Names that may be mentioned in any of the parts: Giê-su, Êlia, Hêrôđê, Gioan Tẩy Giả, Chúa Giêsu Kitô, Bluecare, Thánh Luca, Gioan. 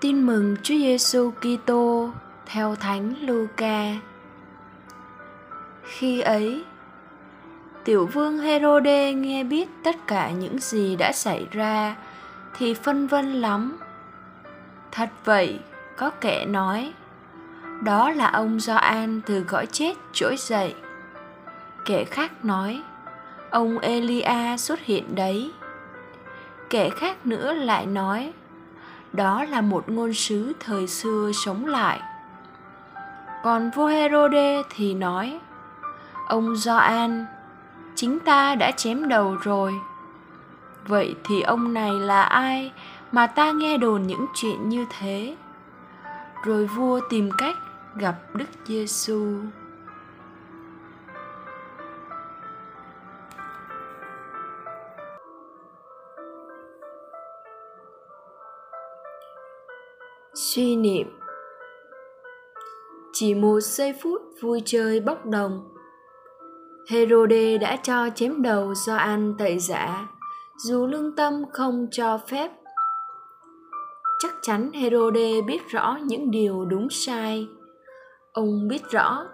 Tin mừng Chúa Giêsu Kitô theo Thánh Luca. Khi ấy, Tiểu vương Hêrôđê nghe biết tất cả những gì đã xảy ra thì phân vân lắm. Thật vậy, có kẻ nói, đó là ông Gioan từ cõi chết trỗi dậy. Kẻ khác nói, ông Êlia xuất hiện đấy. Kẻ khác nữa lại nói, đó là một ngôn sứ thời xưa sống lại. Còn vua Hêrôđê thì nói, ông Gioan chính ta đã chém đầu rồi. Vậy thì ông này là ai mà ta nghe đồn những chuyện như thế? Rồi vua tìm cách gặp Đức Giêsu. Suy niệm. Chỉ một giây phút vui chơi bốc đồng, Hêrôđê đã cho chém đầu Gioan Tẩy Giả dù lương tâm không cho phép. Chắc chắn Hêrôđê biết rõ những điều đúng sai. Ông biết rõ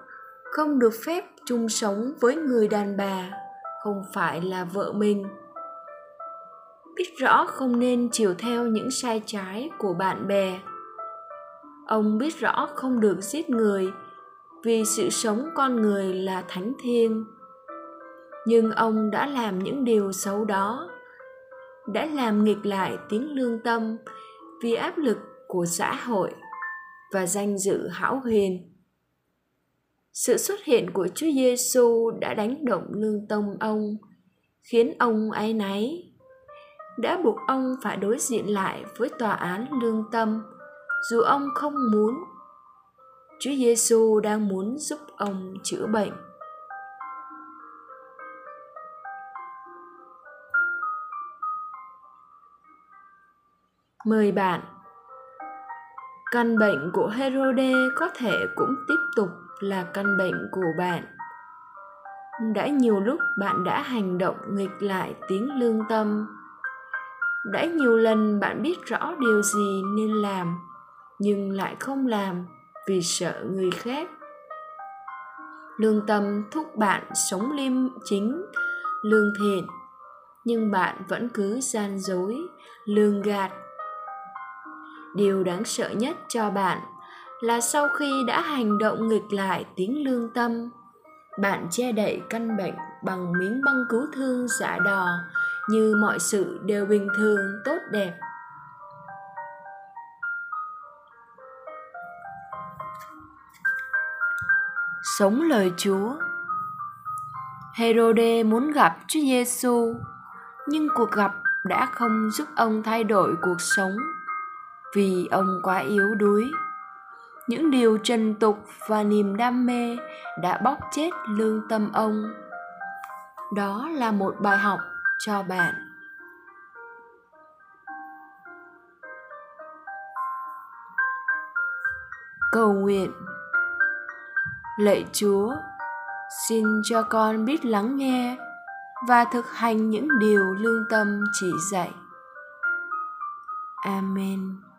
không được phép chung sống với người đàn bà không phải là vợ mình, biết rõ không nên chiều theo những sai trái của bạn bè. Ông biết rõ không được giết người vì sự sống con người là thánh thiêng. Nhưng ông đã làm những điều xấu đó, đã làm nghịch lại tiếng lương tâm vì áp lực của xã hội và danh dự hão huyền. Sự xuất hiện của Chúa Giêsu đã đánh động lương tâm ông, khiến ông áy náy, đã buộc ông phải đối diện lại với tòa án lương tâm dù ông không muốn. Chúa Giêsu đang muốn giúp ông chữa bệnh. Mời bạn, căn bệnh của Hêrôđê có thể cũng tiếp tục là căn bệnh của bạn. Đã nhiều lúc bạn đã hành động nghịch lại tiếng lương tâm. Đã nhiều lần bạn biết rõ điều gì nên làm nhưng lại không làm vì sợ người khác. Lương tâm thúc bạn sống liêm chính, lương thiện, nhưng bạn vẫn cứ gian dối, lường gạt. Điều đáng sợ nhất cho bạn là sau khi đã hành động nghịch lại tiếng lương tâm, bạn che đậy căn bệnh bằng miếng băng cứu thương giả đò như mọi sự đều bình thường, tốt đẹp. Sống lời Chúa. Hêrôđê muốn gặp Chúa Giêsu, nhưng cuộc gặp đã không giúp ông thay đổi cuộc sống vì ông quá yếu đuối. Những điều trần tục và niềm đam mê đã bóp chết lương tâm ông. Đó là một bài học cho bạn. Cầu nguyện. Lạy Chúa, xin cho con biết lắng nghe và thực hành những điều lương tâm chỉ dạy. Amen.